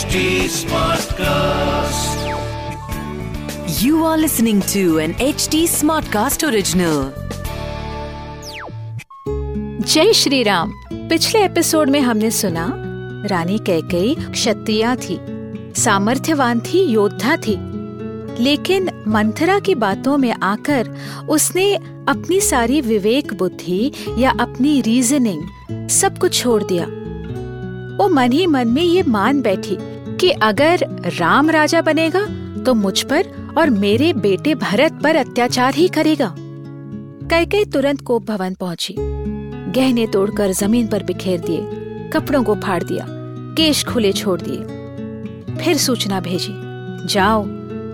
HD Smartcast. You are listening to an HD Smartcast original. जय श्री राम। पिछले episode में हमने सुना रानी कैकेई क्षत्रिया थी, सामर्थ्यवान थी, योद्धा थी, लेकिन मंथरा की बातों में आकर उसने अपनी सारी विवेक बुद्धि या अपनी रीजनिंग सब कुछ छोड़ दिया। वो मन ही मन में ये मान बैठी कि अगर राम राजा बनेगा तो मुझ पर और मेरे बेटे भरत पर अत्याचार ही करेगा। कैकेई तुरंत कोप भवन पहुंची, गहने तोड़कर जमीन पर बिखेर दिए, कपड़ों को फाड़ दिया, केश खुले छोड़ दिए। फिर सूचना भेजी, जाओ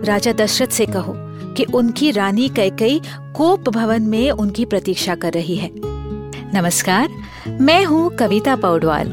राजा दशरथ से कहो कि उनकी रानी कैकेई कोप भवन में उनकी प्रतीक्षा कर रही है। नमस्कार, मैं हूँ कविता पौडवाल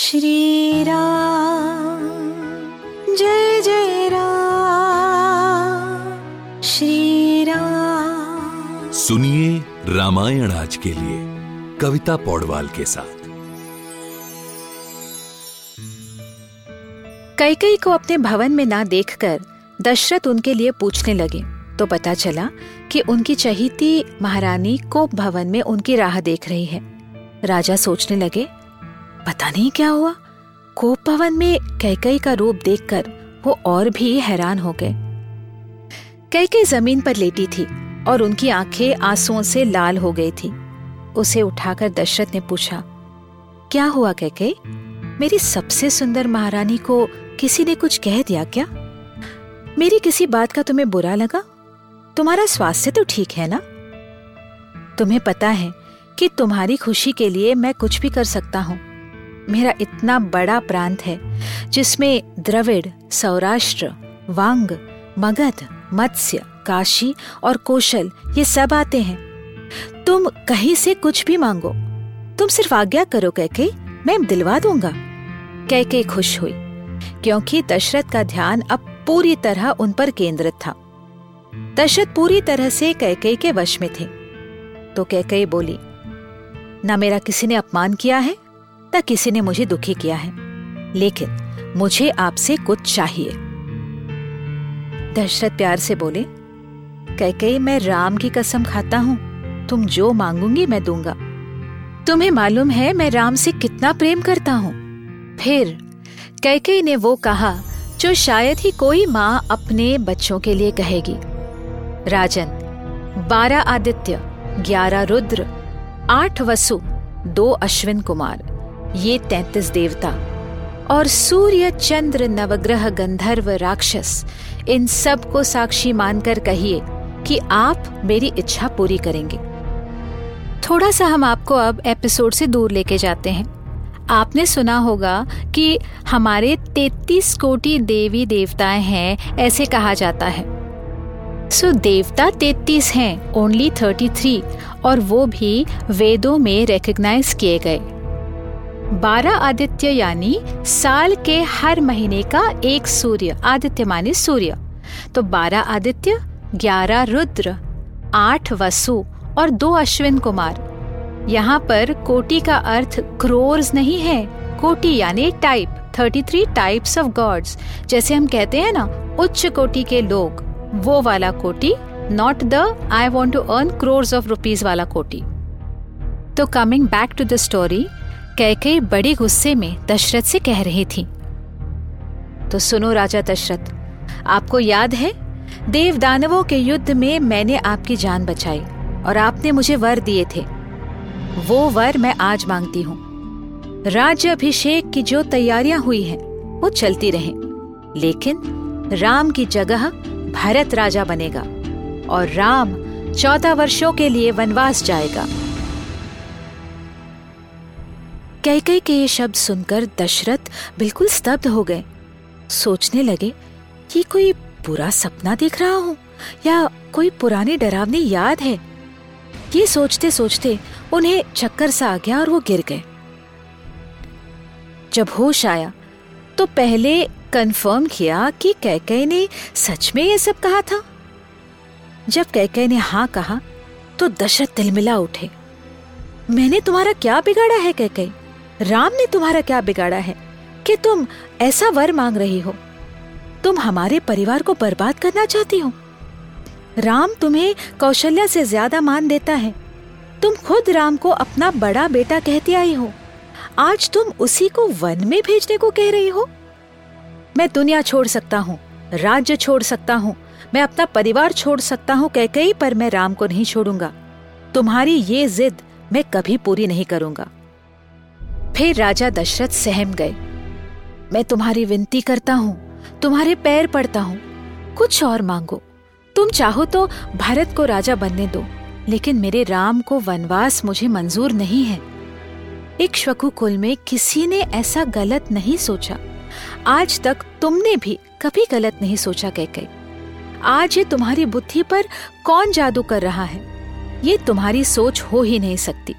श्री राम जय जय राम, श्री राम। सुनिए रामायण आज के लिए कविता पौडवाल के साथ। कैकेई को अपने भवन में ना देखकर दशरथ उनके लिए पूछने लगे तो पता चला कि उनकी चहीती महारानी कोप भवन में उनकी राह देख रही है। राजा सोचने लगे, पता नहीं क्या हुआ। कोप भवन में कैकेई का रूप देखकर वो और भी हैरान हो गए। कैकेई जमीन पर लेटी थी और उनकी आंखें आंसुओं से लाल हो गई थी। उसे उठाकर दशरथ ने पूछा, क्या हुआ कैकेई, मेरी सबसे सुंदर महारानी को किसी ने कुछ कह दिया क्या? मेरी किसी बात का तुम्हें बुरा लगा? तुम्हारा स्वास्थ्य तो ठीक है ना? तुम्हें पता है कि तुम्हारी खुशी के लिए मैं कुछ भी कर सकता हूँ। मेरा इतना बड़ा प्रांत है जिसमें द्रविड़, सौराष्ट्र, वांग, मगध, मत्स्य, काशी और कौशल ये सब आते हैं। तुम कहीं से कुछ भी मांगो, तुम सिर्फ आज्ञा करो कैकेई, मैं दिलवा दूंगा। कैकेई खुश हुई क्योंकि दशरथ का ध्यान अब पूरी तरह उन पर केंद्रित था। दशरथ पूरी तरह से कैकेई के वश में थे। तो कैकेई बोली, ना मेरा किसी ने अपमान किया है, ना किसी ने मुझे दुखी किया है, लेकिन मुझे आपसे कुछ चाहिए। दशरथ प्यार से बोले, कैकेई मैं राम की कसम खाता हूँ, तुम जो मांगूंगी मैं दूंगा। तुम्हें मालूम है मैं राम से कितना प्रेम करता हूँ। फिर कैकेई ने वो कहा जो शायद ही कोई माँ अपने बच्चों के लिए कहेगी। राजन, 12 आदित्य, 11 रुद्र, 8 वसु, 2 अश्विन कुमार, ये 33 देवता और सूर्य, चंद्र, नवग्रह, गंधर्व, राक्षस, इन सब को साक्षी मानकर कहिए कि आप मेरी इच्छा पूरी करेंगे। थोड़ा सा हम आपको अब एपिसोड से दूर लेके जाते हैं। आपने सुना होगा कि हमारे 33 कोटि देवी देवताएं हैं, ऐसे कहा जाता है। सो देवता 33 हैं, ओनली 33, और वो भी वेदों में रिकग्नाइज किए गए। 12 आदित्य यानी साल के हर महीने का एक सूर्य, आदित्य माने सूर्य, तो 12 आदित्य, 11 रुद्र, 8 वसु और 2 अश्विन कुमार। यहाँ पर कोटि का अर्थ क्रोर्स नहीं है, कोटि यानी टाइप, 33 टाइप्स ऑफ गॉड्स, जैसे हम कहते हैं ना उच्च कोटि के लोग, वो वाला कोटि, not the I want to earn crores of rupees वाला कोटि। तो coming back to the story, Kaikeyi बड़े गुस्से में दशरथ से कह रही थी, तो सुनो राजा दशरथ, आपको याद है देवदानवों के युद्ध में मैंने आपकी जान बचाई और आपने मुझे वर दिए थे, वो वर मैं आज मांगती हूँ। राज्य अभिषेक की जो तैयारियां हुई हैं वो चलती रहें, लेकिन राम की जगह भरत राजा बनेगा और राम 14 वर्षों के लिए वनवास जाएगा। कैकेई के ये शब्द सुनकर दशरथ बिल्कुल स्तब्ध हो गए सोचने लगे कि कोई बुरा सपना देख रहा हूँ या कोई पुरानी डरावनी याद है। ये सोचते सोचते उन्हें चक्कर सा आ गया और वो गिर गए। जब होश आया तो पहले कंफर्म किया कि कैकेई ने सच में ये सब कहा था। जब कैकेई ने हाँ कहा तो दशरथ तिलमिला उठे। मैंने तुम्हारा क्या बिगाड़ा है कैकेई? राम ने तुम्हारा क्या बिगाड़ा है कि तुम ऐसा वर मांग रही हो? तुम हमारे परिवार को बर्बाद करना चाहती हो। राम तुम्हें कौशल्या से ज्यादा मान देता है। तुम खुद राम को अपना बड़ा बेटा कहती आई हो। आज तुम उसी को वन में भेजने को कह रही हो। मैं दुनिया छोड़ सकता हूँ, राज्य छोड़ सकता हूँ, मैं अपना परिवार छोड़ सकता हूँ कैकेई, पर मैं राम को नहीं छोड़ूंगा। तुम्हारी ये जिद मैं कभी पूरी नहीं करूंगा। फिर राजा दशरथ सहम गए। मैं तुम्हारी विनती करता हूँ, तुम्हारे पैर पड़ता हूँ, कुछ और मांगो। तुम चाहो तो भरत को राजा बनने दो, लेकिन मेरे राम को वनवास मुझे मंजूर नहीं है। इक्ष्वाकु कुल में किसी ने ऐसा गलत नहीं सोचा। आज तक तुमने भी कभी गलत नहीं सोचा कैकेई। आज ये तुम्हारी बुद्धि पर कौन जादू कर रहा है? ये तुम्हारी सोच हो ही नहीं सकती।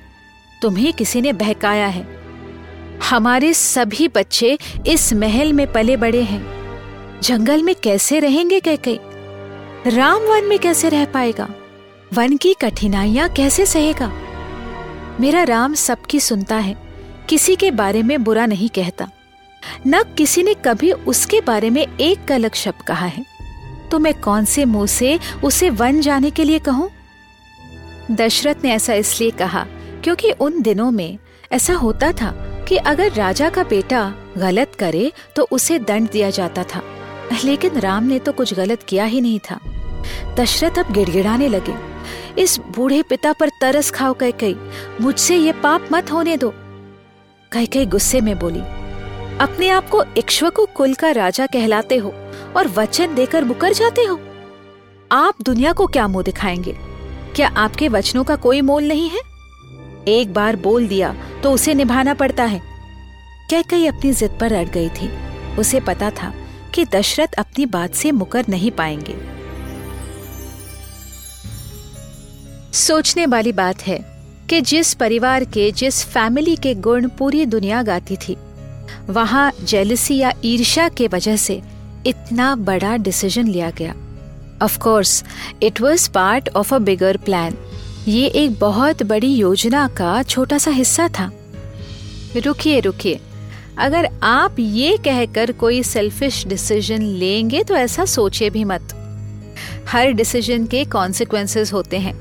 तुम्हें किसी ने बहकाया है। हमारे सभी बच्चे इस महल में पले बड़े हैं। जंगल में कैसे रहेंगे कैकेई? राम वन में कैसे रह पाएगा? वन की कठिनाइयां कैसे सहेगा? मेरा राम सबकी सुनता है, किसी के बारे में बुरा नहीं कहता। न किसी ने कभी उसके बारे में एक गलत शब्द कहा है, तो मैं कौन से मुंह से उसे वन जाने के लिए कहूँ? दशरथ ने ऐसा इसलिए कहा क्योंकि उन दिनों में ऐसा होता था कि अगर राजा का बेटा गलत करे तो उसे दंड दिया जाता था, लेकिन राम ने तो कुछ गलत किया ही नहीं था। दशरथ अब गिड़गिड़ाने लगे। इस बूढ़े पिता पर तरस खाओ कैकेई, मुझसे ये पाप मत होने दो। कैकेई गुस्से में बोली, अपने आप को इक्ष्वाकु कुल का राजा कहलाते हो और वचन देकर मुकर जाते हो। आप दुनिया को क्या मुंह दिखाएंगे? क्या आपके वचनों का कोई मोल नहीं है? एक बार बोल दिया तो उसे निभाना पड़ता है। कैकेई अपनी जिद पर अड़ गई थी। उसे पता था कि दशरथ अपनी बात से मुकर नहीं पाएंगे। सोचने वाली बात है कि जिस परिवार के, जिस फैमिली के गुण पूरी दुनिया गाती थी, वहां जेलसी या ईर्ष्या के वजह से इतना बड़ा डिसीजन लिया गया। Of course it was part of a bigger plan. ये एक बहुत बड़ी योजना का छोटा सा हिस्सा था। रुकिए, अगर आप ये कहकर कोई सेल्फिश डिसीजन लेंगे तो ऐसा सोचे भी मत। हर डिसीजन के कॉन्सिक्वेंसेस होते हैं।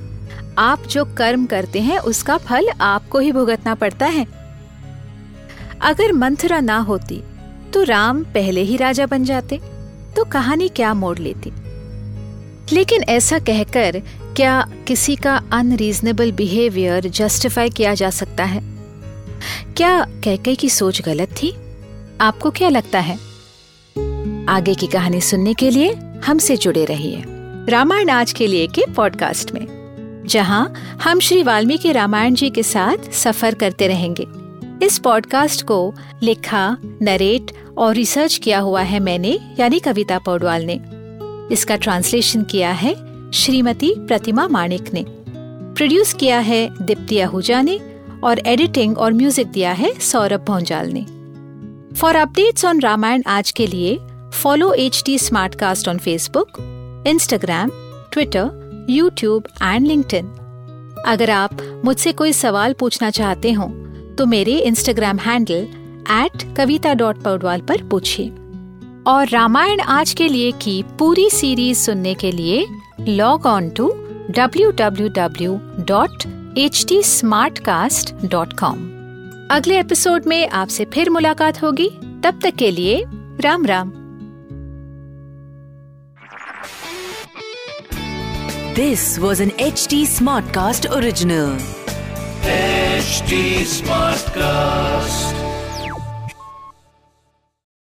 आप जो कर्म करते हैं उसका फल आपको ही भुगतना पड़ता है। अगर मंथरा ना होती तो राम पहले ही राजा बन जाते, तो कहानी क्या मोड़ लेती। लेकिन ऐसा कहकर क्या किसी का अनरीजनेबल बिहेवियर जस्टिफाई किया जा सकता है? क्या कैकेई की सोच गलत थी? आपको क्या लगता है? आगे की कहानी सुनने के लिए हमसे जुड़े रहिए रामायण आज के लिए के पॉडकास्ट में, जहां हम श्री वाल्मीकि रामायण जी के साथ सफर करते रहेंगे। इस पॉडकास्ट को लिखा, नरेट और रिसर्च किया हुआ है मैंने, यानी कविता पौडवाल ने। इसका ट्रांसलेशन किया है श्रीमती प्रतिमा माणिक ने। प्रोड्यूस किया है दिप्तिया हुजाने और एडिटिंग और म्यूजिक दिया है सौरभ भौंजाल ने। फॉर अपडेट्स ऑन रामायण आज के लिए follow HD Smartcast on Facebook, Instagram, Twitter, YouTube and LinkedIn. अगर आप मुझसे कोई सवाल पूछना चाहते हो तो मेरे इंस्टाग्राम हैंडल @kavita.podwal पर पूछिए। और रामायण आज के लिए की पूरी सीरीज सुनने के लिए लॉग ऑन टू www.hdsmartcast.com। अगले एपिसोड में आपसे फिर मुलाकात होगी। तब तक के लिए Ram Ram. This was an HD Smartcast original. HD Smartcast.